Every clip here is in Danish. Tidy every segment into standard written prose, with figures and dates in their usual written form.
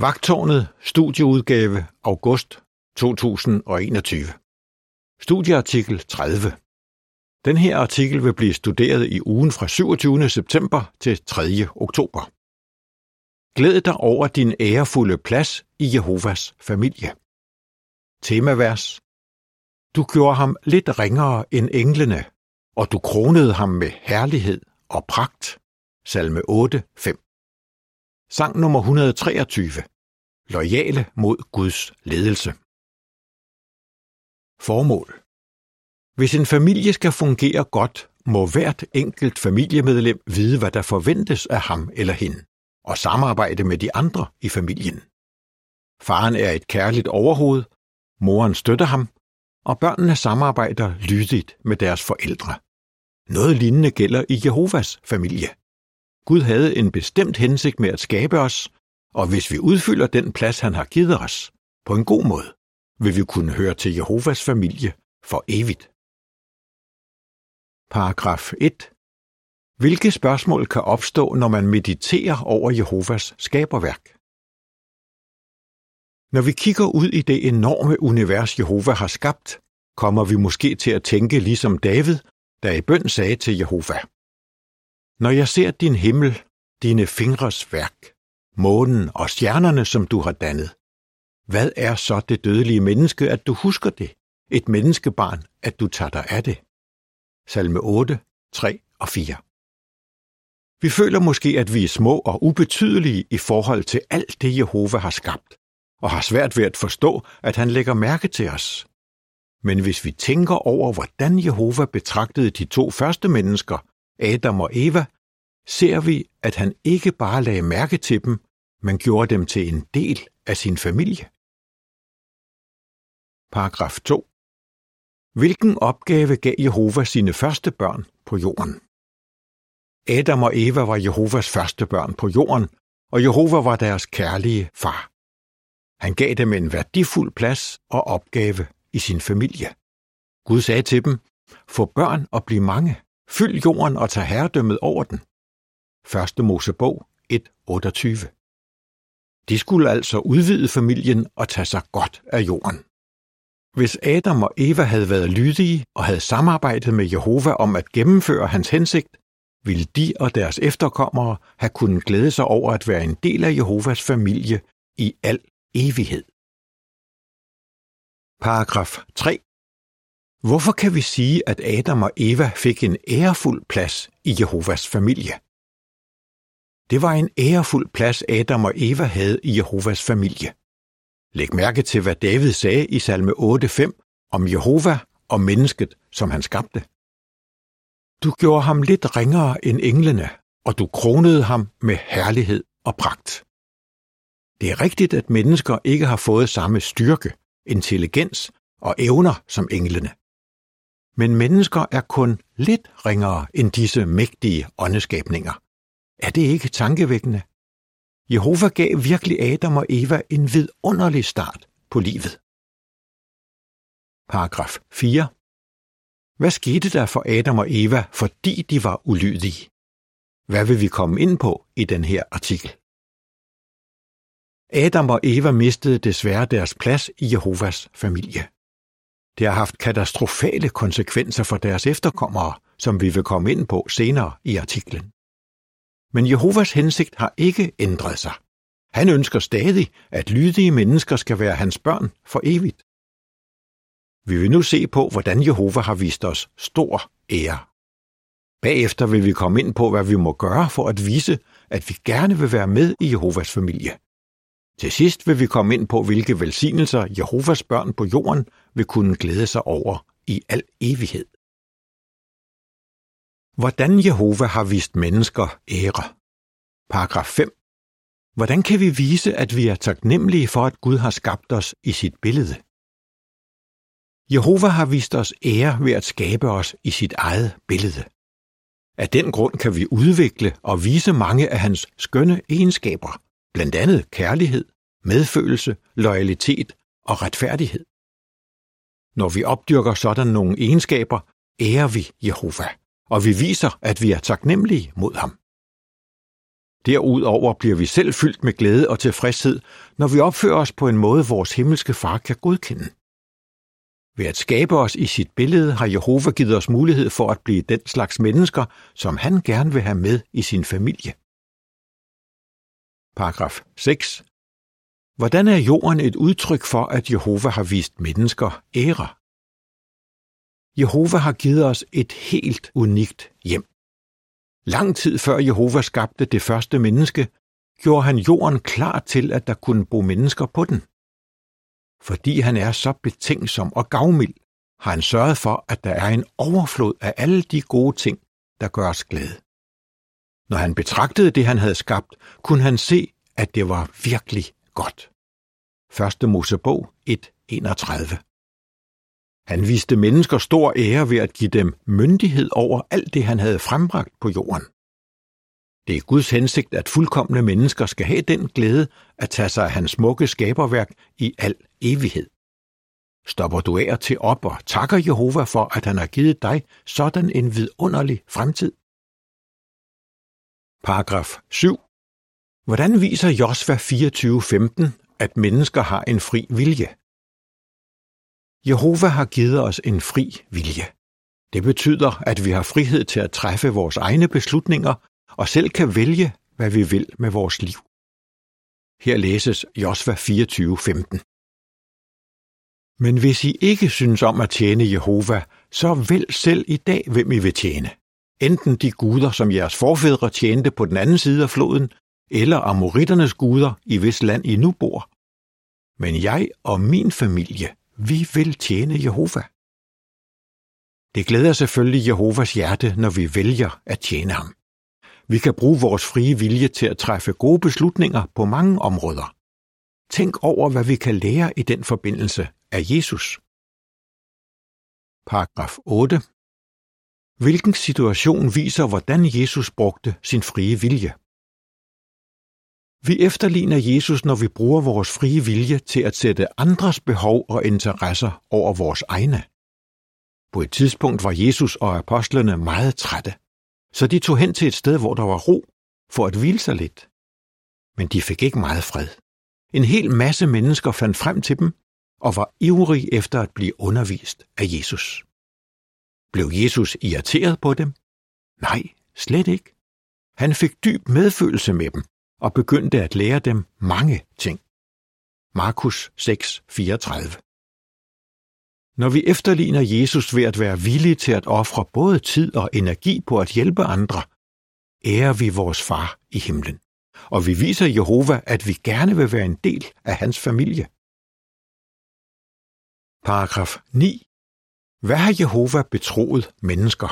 Vagtårnet, studieudgave, august 2021. Studieartikel 30. Den her artikel vil blive studeret i ugen fra 27. september til 3. oktober. Glæd dig over din ærefulde plads i Jehovas familie. Temavers. Du gjorde ham lidt ringere end englene, og du kronede ham med herlighed og pragt. Salme 8:5. Sang nummer 123. Loyale mod Guds ledelse. Formål. Hvis en familie skal fungere godt, må hvert enkelt familiemedlem vide, hvad der forventes af ham eller hende, og samarbejde med de andre i familien. Faren er et kærligt overhoved, moren støtter ham, og børnene samarbejder lydigt med deres forældre. Noget lignende gælder i Jehovas familie. Gud havde en bestemt hensigt med at skabe os, og hvis vi udfylder den plads, han har givet os, på en god måde, vil vi kunne høre til Jehovas familie for evigt. Paragraf 1. Hvilke spørgsmål kan opstå, når man mediterer over Jehovas skaberværk? Når vi kigger ud i det enorme univers, Jehova har skabt, kommer vi måske til at tænke ligesom David, der i bøn sagde til Jehova: Når jeg ser din himmel, dine fingres værk, månen og stjernerne, som du har dannet, hvad er så det dødelige menneske, at du husker det, et menneskebarn, at du tager dig af det? Salme 8, 3 og 4. Vi føler måske, at vi er små og ubetydelige i forhold til alt det, Jehova har skabt, og har svært ved at forstå, at han lægger mærke til os. Men hvis vi tænker over, hvordan Jehova betragtede de to første mennesker, Adam og Eva, ser vi, at han ikke bare lagde mærke til dem, men gjorde dem til en del af sin familie. Paragraf 2. Hvilken opgave gav Jehova sine første børn på jorden? Adam og Eva var Jehovas første børn på jorden, og Jehova var deres kærlige far. Han gav dem en værdifuld plads og opgave i sin familie. Gud sagde til dem: Få børn og bliv mange. Fyld jorden og tag herredømmet over den. 1. Mosebog 1:28. De skulle altså udvide familien og tage sig godt af jorden. Hvis Adam og Eva havde været lydige og havde samarbejdet med Jehova om at gennemføre hans hensigt, ville de og deres efterkommere have kunnet glæde sig over at være en del af Jehovas familie i al evighed. Paragraf 3. Hvorfor kan vi sige, at Adam og Eva fik en ærefuld plads i Jehovas familie? Det var en ærefuld plads, Adam og Eva havde i Jehovas familie. Læg mærke til, hvad David sagde i salme 8:5 om Jehova og mennesket, som han skabte. Du gjorde ham lidt ringere end englene, og du kronede ham med herlighed og pragt. Det er rigtigt, at mennesker ikke har fået samme styrke, intelligens og evner som englene. Men mennesker er kun lidt ringere end disse mægtige åndeskabninger. Er det ikke tankevækkende? Jehova gav virkelig Adam og Eva en vidunderlig start på livet. Paragraf 4. Hvad skete der for Adam og Eva, fordi de var ulydige? Hvad vil vi komme ind på i den her artikel? Adam og Eva mistede desværre deres plads i Jehovas familie. Det har haft katastrofale konsekvenser for deres efterkommere, som vi vil komme ind på senere i artiklen. Men Jehovas hensigt har ikke ændret sig. Han ønsker stadig, at lydige mennesker skal være hans børn for evigt. Vi vil nu se på, hvordan Jehova har vist os stor ære. Bagefter vil vi komme ind på, hvad vi må gøre for at vise, at vi gerne vil være med i Jehovas familie. Til sidst vil vi komme ind på, hvilke velsignelser Jehovas børn på jorden vil kunne glæde sig over i al evighed. Hvordan Jehova har vist mennesker ære. Paragraf 5. Hvordan kan vi vise, at vi er taknemmelige for, at Gud har skabt os i sit billede? Jehova har vist os ære ved at skabe os i sit eget billede. Af den grund kan vi udvikle og vise mange af hans skønne egenskaber, blandt andet kærlighed, medfølelse, loyalitet og retfærdighed. Når vi opdyrker sådan nogle egenskaber, ærer vi Jehova, og vi viser, at vi er taknemmelige mod ham. Derudover bliver vi selv fyldt med glæde og tilfredshed, når vi opfører os på en måde, vores himmelske far kan godkende. Ved at skabe os i sit billede, har Jehova givet os mulighed for at blive den slags mennesker, som han gerne vil have med i sin familie. Paragraf 6. Hvordan er jorden et udtryk for, at Jehova har vist mennesker ære? Jehova har givet os et helt unikt hjem. Lang tid før Jehova skabte det første menneske, gjorde han jorden klar til, at der kunne bo mennesker på den. Fordi han er så betænksom og gavmild, har han sørget for, at der er en overflod af alle de gode ting, der gør os glade. Når han betragtede det, han havde skabt, kunne han se, at det var virkelig godt. 1. Mosebog 1:31. Han viste mennesker stor ære ved at give dem myndighed over alt det, han havde frembragt på jorden. Det er Guds hensigt, at fuldkomne mennesker skal have den glæde at tage sig af hans smukke skaberværk i al evighed. Stopper du af til op og takker Jehova for, at han har givet dig sådan en vidunderlig fremtid? Paragraf 7. Hvordan viser Josva 24:15, at mennesker har en fri vilje? Jehova har givet os en fri vilje. Det betyder, at vi har frihed til at træffe vores egne beslutninger og selv kan vælge, hvad vi vil med vores liv. Her læses Josva 24:15. Men hvis I ikke synes om at tjene Jehova, så vælg selv i dag, hvem I vil tjene. Enten de guder, som jeres forfædre tjente på den anden side af floden, eller amoritternes guder, i hvis land I nu bor. Men jeg og min familie, vi vil tjene Jehova. Det glæder selvfølgelig Jehovas hjerte, når vi vælger at tjene ham. Vi kan bruge vores frie vilje til at træffe gode beslutninger på mange områder. Tænk over, hvad vi kan lære i den forbindelse af Jesus. Paragraf 8. Hvilken situation viser, hvordan Jesus brugte sin frie vilje? Vi efterligner Jesus, når vi bruger vores frie vilje til at sætte andres behov og interesser over vores egne. På et tidspunkt var Jesus og apostlene meget trætte, så de tog hen til et sted, hvor der var ro, for at hvile sig lidt. Men de fik ikke meget fred. En hel masse mennesker fandt frem til dem og var ivrige efter at blive undervist af Jesus. Blev Jesus irriteret på dem? Nej, slet ikke. Han fik dyb medfølelse med dem og begyndte at lære dem mange ting. Markus 6:34. Når vi efterligner Jesus ved at være villige til at ofre både tid og energi på at hjælpe andre, ærer vi vores far i himlen, og vi viser Jehova, at vi gerne vil være en del af hans familie. Paragraf 9. Hvad har Jehova betroet mennesker?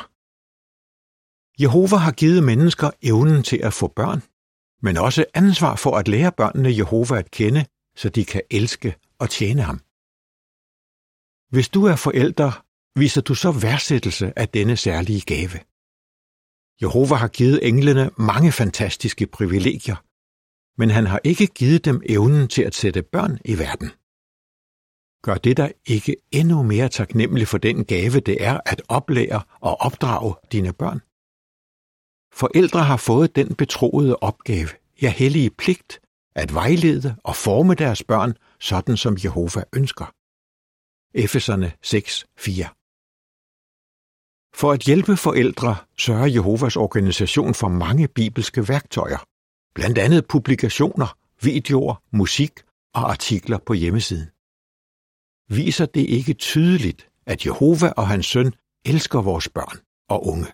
Jehova har givet mennesker evnen til at få børn, men også ansvar for at lære børnene Jehova at kende, så de kan elske og tjene ham. Hvis du er forælder, viser du så værdsættelse af denne særlige gave. Jehova har givet englene mange fantastiske privilegier, men han har ikke givet dem evnen til at sætte børn i verden. Gør det dig ikke endnu mere taknemmelig for den gave, det er at oplære og opdrage dine børn? Forældre har fået den betroede opgave, ja hellige pligt, at vejlede og forme deres børn, sådan som Jehova ønsker. Efeserne 6:4. For at hjælpe forældre sørger Jehovas organisation for mange bibelske værktøjer, blandt andet publikationer, videoer, musik og artikler på hjemmesiden. Viser det ikke tydeligt, at Jehova og hans søn elsker vores børn og unge?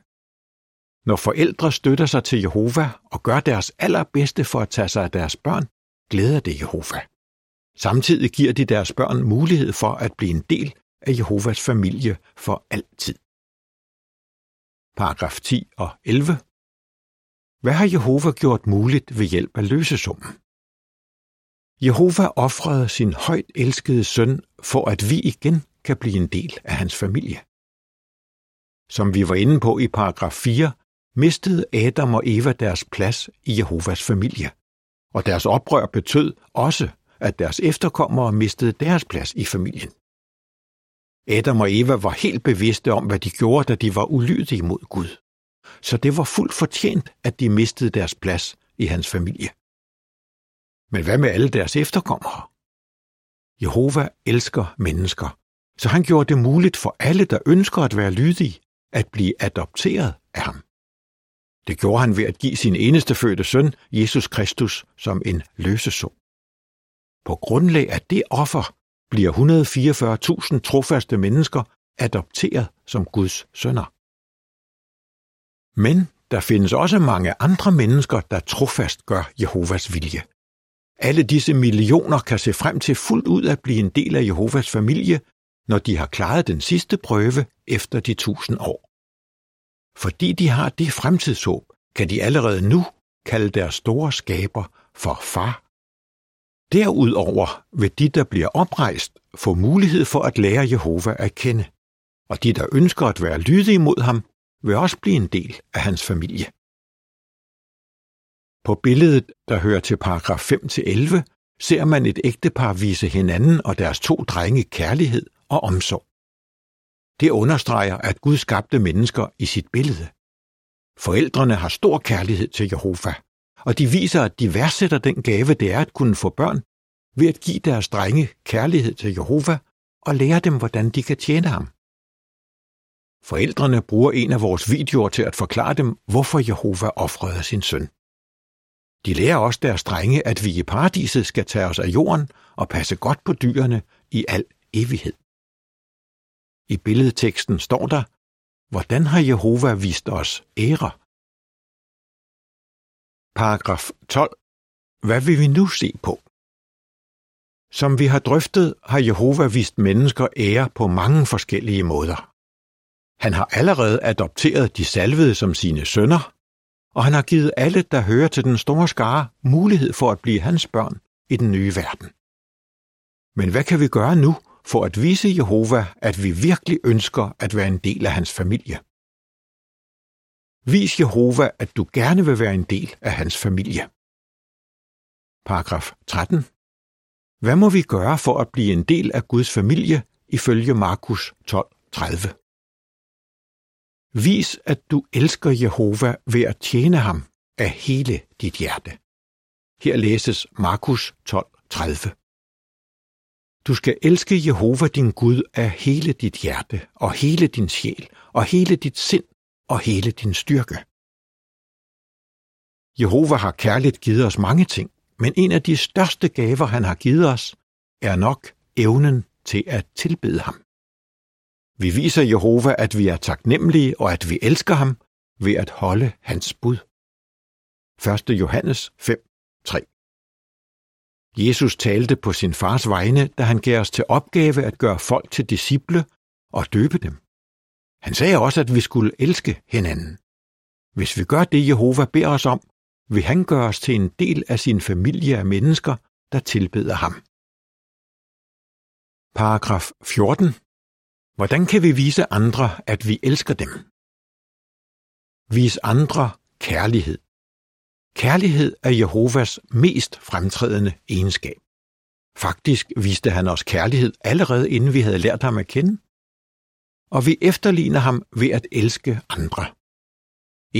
Når forældre støtter sig til Jehova og gør deres allerbedste for at tage sig af deres børn, glæder det Jehova. Samtidig giver de deres børn mulighed for at blive en del af Jehovas familie for altid. Paragraf 10 og 11. Hvad har Jehova gjort muligt ved hjælp af løsesummen? Jehova ofrede sin højt elskede søn, for at vi igen kan blive en del af hans familie. Som vi var inde på i paragraf 4, mistede Adam og Eva deres plads i Jehovas familie, og deres oprør betød også, at deres efterkommere mistede deres plads i familien. Adam og Eva var helt bevidste om, hvad de gjorde, da de var ulydige mod Gud. Så det var fuldt fortjent, at de mistede deres plads i hans familie. Men hvad med alle deres efterkommere? Jehova elsker mennesker, så han gjorde det muligt for alle, der ønsker at være lydige, at blive adopteret af ham. Det gjorde han ved at give sin enestefødte søn, Jesus Kristus, som en løsesum. På grundlag af det offer bliver 144.000 trofaste mennesker adopteret som Guds sønner. Men der findes også mange andre mennesker, der trofast gør Jehovas vilje. Alle disse millioner kan se frem til fuldt ud at blive en del af Jehovas familie, når de har klaret den sidste prøve efter de 1000 år. Fordi de har det fremtidshåb, kan de allerede nu kalde deres store skaber for far. Derudover vil de, der bliver oprejst, få mulighed for at lære Jehova at kende, og de, der ønsker at være lydige mod ham, vil også blive en del af hans familie. På billedet, der hører til paragraf 5-11, ser man et ægtepar vise hinanden og deres 2 drenge kærlighed og omsorg. Det understreger, at Gud skabte mennesker i sit billede. Forældrene har stor kærlighed til Jehova, og de viser, at de værdsætter den gave, det er at kunne få børn, ved at give deres drenge kærlighed til Jehova og lære dem, hvordan de kan tjene ham. Forældrene bruger en af vores videoer til at forklare dem, hvorfor Jehova ofrede sin søn. De lærer også deres drenge, at vi i paradiset skal tage os af jorden og passe godt på dyrene i al evighed. I billedteksten står der, hvordan har Jehova vist os ære? Paragraf 12. Hvad vil vi nu se på? Som vi har drøftet, har Jehova vist mennesker ære på mange forskellige måder. Han har allerede adopteret de salvede som sine sønner, og han har givet alle, der hører til den store skare, mulighed for at blive hans børn i den nye verden. Men hvad kan vi gøre nu for at vise Jehova, at vi virkelig ønsker at være en del af hans familie? Vis Jehova, at du gerne vil være en del af hans familie. Paragraf 13. Hvad må vi gøre for at blive en del af Guds familie ifølge Markus 12:30? Vis, at du elsker Jehova ved at tjene ham af hele dit hjerte. Her læses Markus 12:30. Du skal elske Jehova din Gud af hele dit hjerte og hele din sjæl og hele dit sind og hele din styrke. Jehova har kærligt givet os mange ting, men en af de største gaver, han har givet os, er nok evnen til at tilbede ham. Vi viser Jehova, at vi er taknemmelige og at vi elsker ham ved at holde hans bud. 1. Johannes 5:3. Jesus talte på sin fars vegne, da han gav os til opgave at gøre folk til disciple og døbe dem. Han sagde også, at vi skulle elske hinanden. Hvis vi gør det, Jehova beder os om, vil han gøre os til en del af sin familie af mennesker, der tilbeder ham. Paragraf 14. Hvordan kan vi vise andre, at vi elsker dem? Vis andre kærlighed. Kærlighed er Jehovas mest fremtrædende egenskab. Faktisk viste han os kærlighed allerede inden vi havde lært ham at kende, og vi efterligner ham ved at elske andre.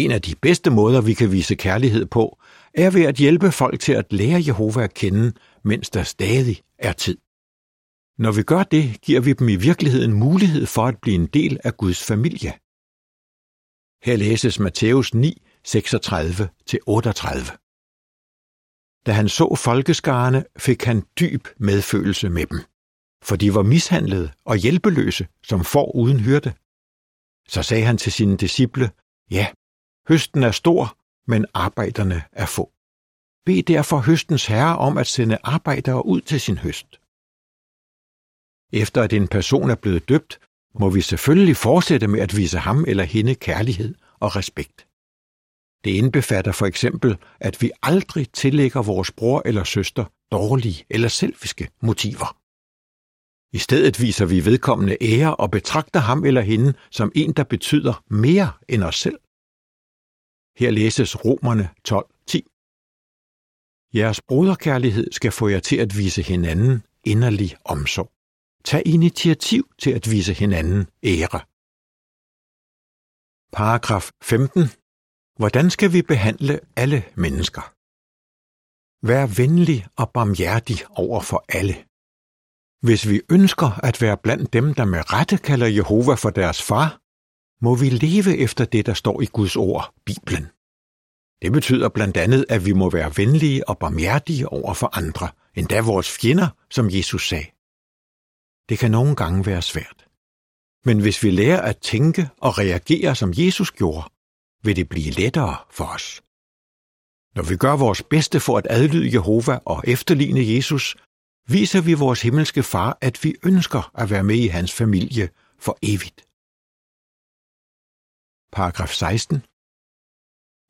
En af de bedste måder, vi kan vise kærlighed på, er ved at hjælpe folk til at lære Jehova at kende, mens der stadig er tid. Når vi gør det, giver vi dem i virkeligheden mulighed for at blive en del af Guds familie. Her læses Matthæus 9, 36-38. Da han så folkeskarerne, fik han dyb medfølelse med dem, for de var mishandlede og hjælpeløse, som får uden hyrde. Så sagde han til sine disciple, ja, høsten er stor, men arbejderne er få. Bed derfor høstens herre om at sende arbejdere ud til sin høst. Efter at en person er blevet døbt, må vi selvfølgelig fortsætte med at vise ham eller hende kærlighed og respekt. Det indbefatter for eksempel, at vi aldrig tillægger vores bror eller søster dårlige eller selviske motiver. I stedet viser vi vedkommende ære og betragter ham eller hende som en, der betyder mere end os selv. Her læses Romerne 12:10. Jeres broderkærlighed skal få jer til at vise hinanden inderlig omsorg. Tag initiativ til at vise hinanden ære. Paragraf 15. Hvordan skal vi behandle alle mennesker? Vær venlig og barmhjertig over for alle. Hvis vi ønsker at være blandt dem, der med rette kalder Jehova for deres far, må vi leve efter det, der står i Guds ord, Bibelen. Det betyder blandt andet, at vi må være venlige og barmhjertige over for andre, endda vores fjender, som Jesus sagde. Det kan nogle gange være svært. Men hvis vi lærer at tænke og reagere, som Jesus gjorde, vil det blive lettere for os. Når vi gør vores bedste for at adlyde Jehova og efterligne Jesus, viser vi vores himmelske far, at vi ønsker at være med i hans familie for evigt. Paragraf 16.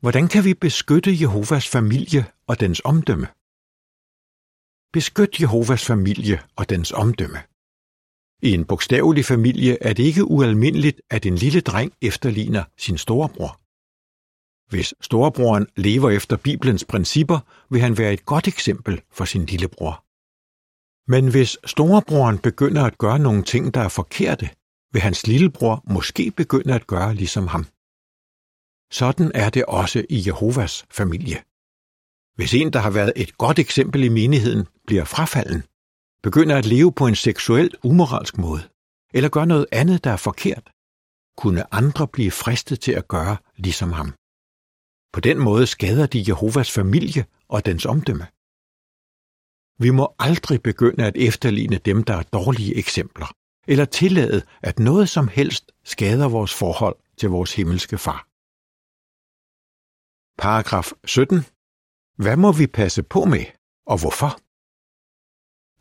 Hvordan kan vi beskytte Jehovas familie og dens omdømme? Beskyt Jehovas familie og dens omdømme. I en bogstavelig familie er det ikke ualmindeligt, at en lille dreng efterligner sin storebror. Hvis storebroren lever efter Bibelens principper, vil han være et godt eksempel for sin lillebror. Men hvis storebroren begynder at gøre nogle ting, der er forkerte, vil hans lillebror måske begynde at gøre ligesom ham. Sådan er det også i Jehovas familie. Hvis en, der har været et godt eksempel i menigheden, bliver frafalden, begynder at leve på en seksuelt umoralsk måde, eller gør noget andet, der er forkert, kunne andre blive fristet til at gøre ligesom ham. På den måde skader de Jehovas familie og dens omdømme. Vi må aldrig begynde at efterligne dem, der er dårlige eksempler, eller tillade, at noget som helst skader vores forhold til vores himmelske far. Paragraf 17. Hvad må vi passe på med, og hvorfor?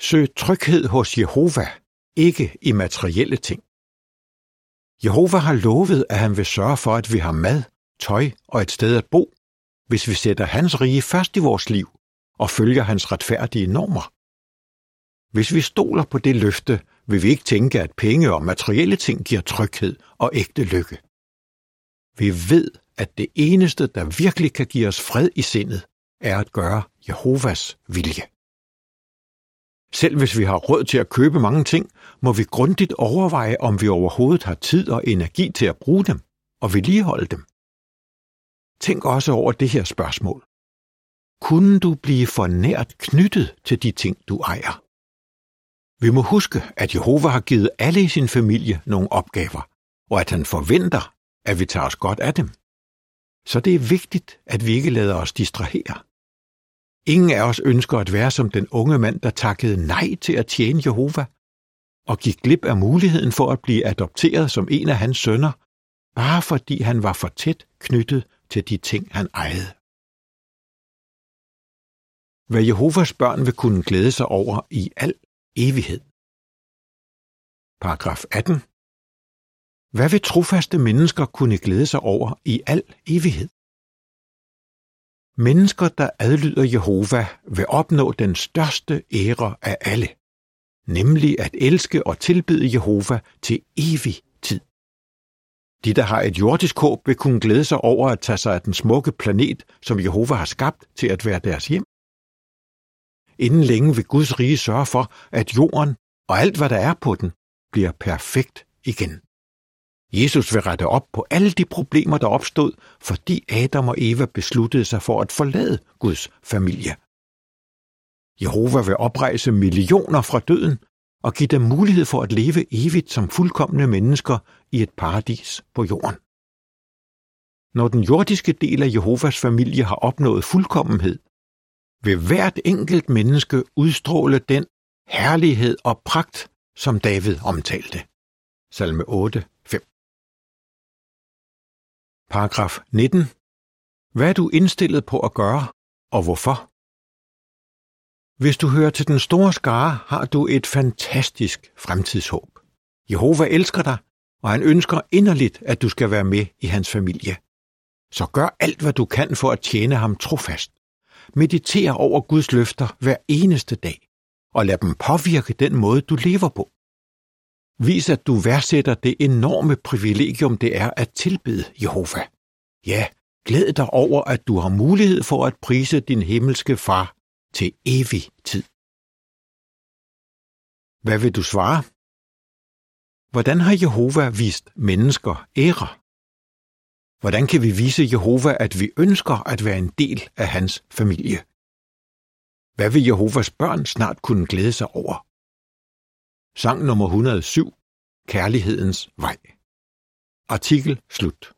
Søg tryghed hos Jehova, ikke i materielle ting. Jehova har lovet, at han vil sørge for, at vi har mad, tøj og et sted at bo, hvis vi sætter hans rige først i vores liv og følger hans retfærdige normer. Hvis vi stoler på det løfte, vil vi ikke tænke, at penge og materielle ting giver tryghed og ægte lykke. Vi ved, at det eneste, der virkelig kan give os fred i sindet, er at gøre Jehovas vilje. Selv hvis vi har råd til at købe mange ting, må vi grundigt overveje, om vi overhovedet har tid og energi til at bruge dem og vedligeholde dem. Tænk også over det her spørgsmål. Kunne du blive for nært knyttet til de ting, du ejer? Vi må huske, at Jehova har givet alle i sin familie nogle opgaver, og at han forventer, at vi tager os godt af dem. Så det er vigtigt, at vi ikke lader os distrahere. Ingen af os ønsker at være som den unge mand, der takkede nej til at tjene Jehova, og gik glip af muligheden for at blive adopteret som en af hans sønner, bare fordi han var for tæt knyttet til de ting, han ejede. Hvad Jehovas børn vil kunne glæde sig over i al evighed. Paragraf 18. Hvad vil trofaste mennesker kunne glæde sig over i al evighed? Mennesker, der adlyder Jehova, vil opnå den største ære af alle, nemlig at elske og tilbede Jehova til evig tid. De, der har et jordisk håb, vil kunne glæde sig over at tage sig af den smukke planet, som Jehova har skabt til at være deres hjem. Inden længe vil Guds rige sørge for, at jorden og alt, hvad der er på den, bliver perfekt igen. Jesus vil rette op på alle de problemer, der opstod, fordi Adam og Eva besluttede sig for at forlade Guds familie. Jehova vil oprejse millioner fra døden og give dem mulighed for at leve evigt som fuldkomne mennesker i et paradis på jorden. Når den jordiske del af Jehovas familie har opnået fuldkommenhed, vil hvert enkelt menneske udstråle den herlighed og pragt, som David omtalte. Salme 8, 5. Paragraf 19. Hvad er du indstillet på at gøre, og hvorfor? Hvis du hører til den store skare, har du et fantastisk fremtidshåb. Jehova elsker dig, og han ønsker inderligt, at du skal være med i hans familie. Så gør alt, hvad du kan for at tjene ham trofast. Mediter over Guds løfter hver eneste dag, og lad dem påvirke den måde, du lever på. Vis, at du værdsætter det enorme privilegium, det er at tilbede Jehova. Ja, glæd dig over, at du har mulighed for at prise din himmelske far til evig tid. Hvad vil du svare? Hvordan har Jehova vist mennesker ære? Hvordan kan vi vise Jehova, at vi ønsker at være en del af hans familie? Hvad vil Jehovas børn snart kunne glæde sig over? Sang nummer 107, Kærlighedens vej. Artikel slut.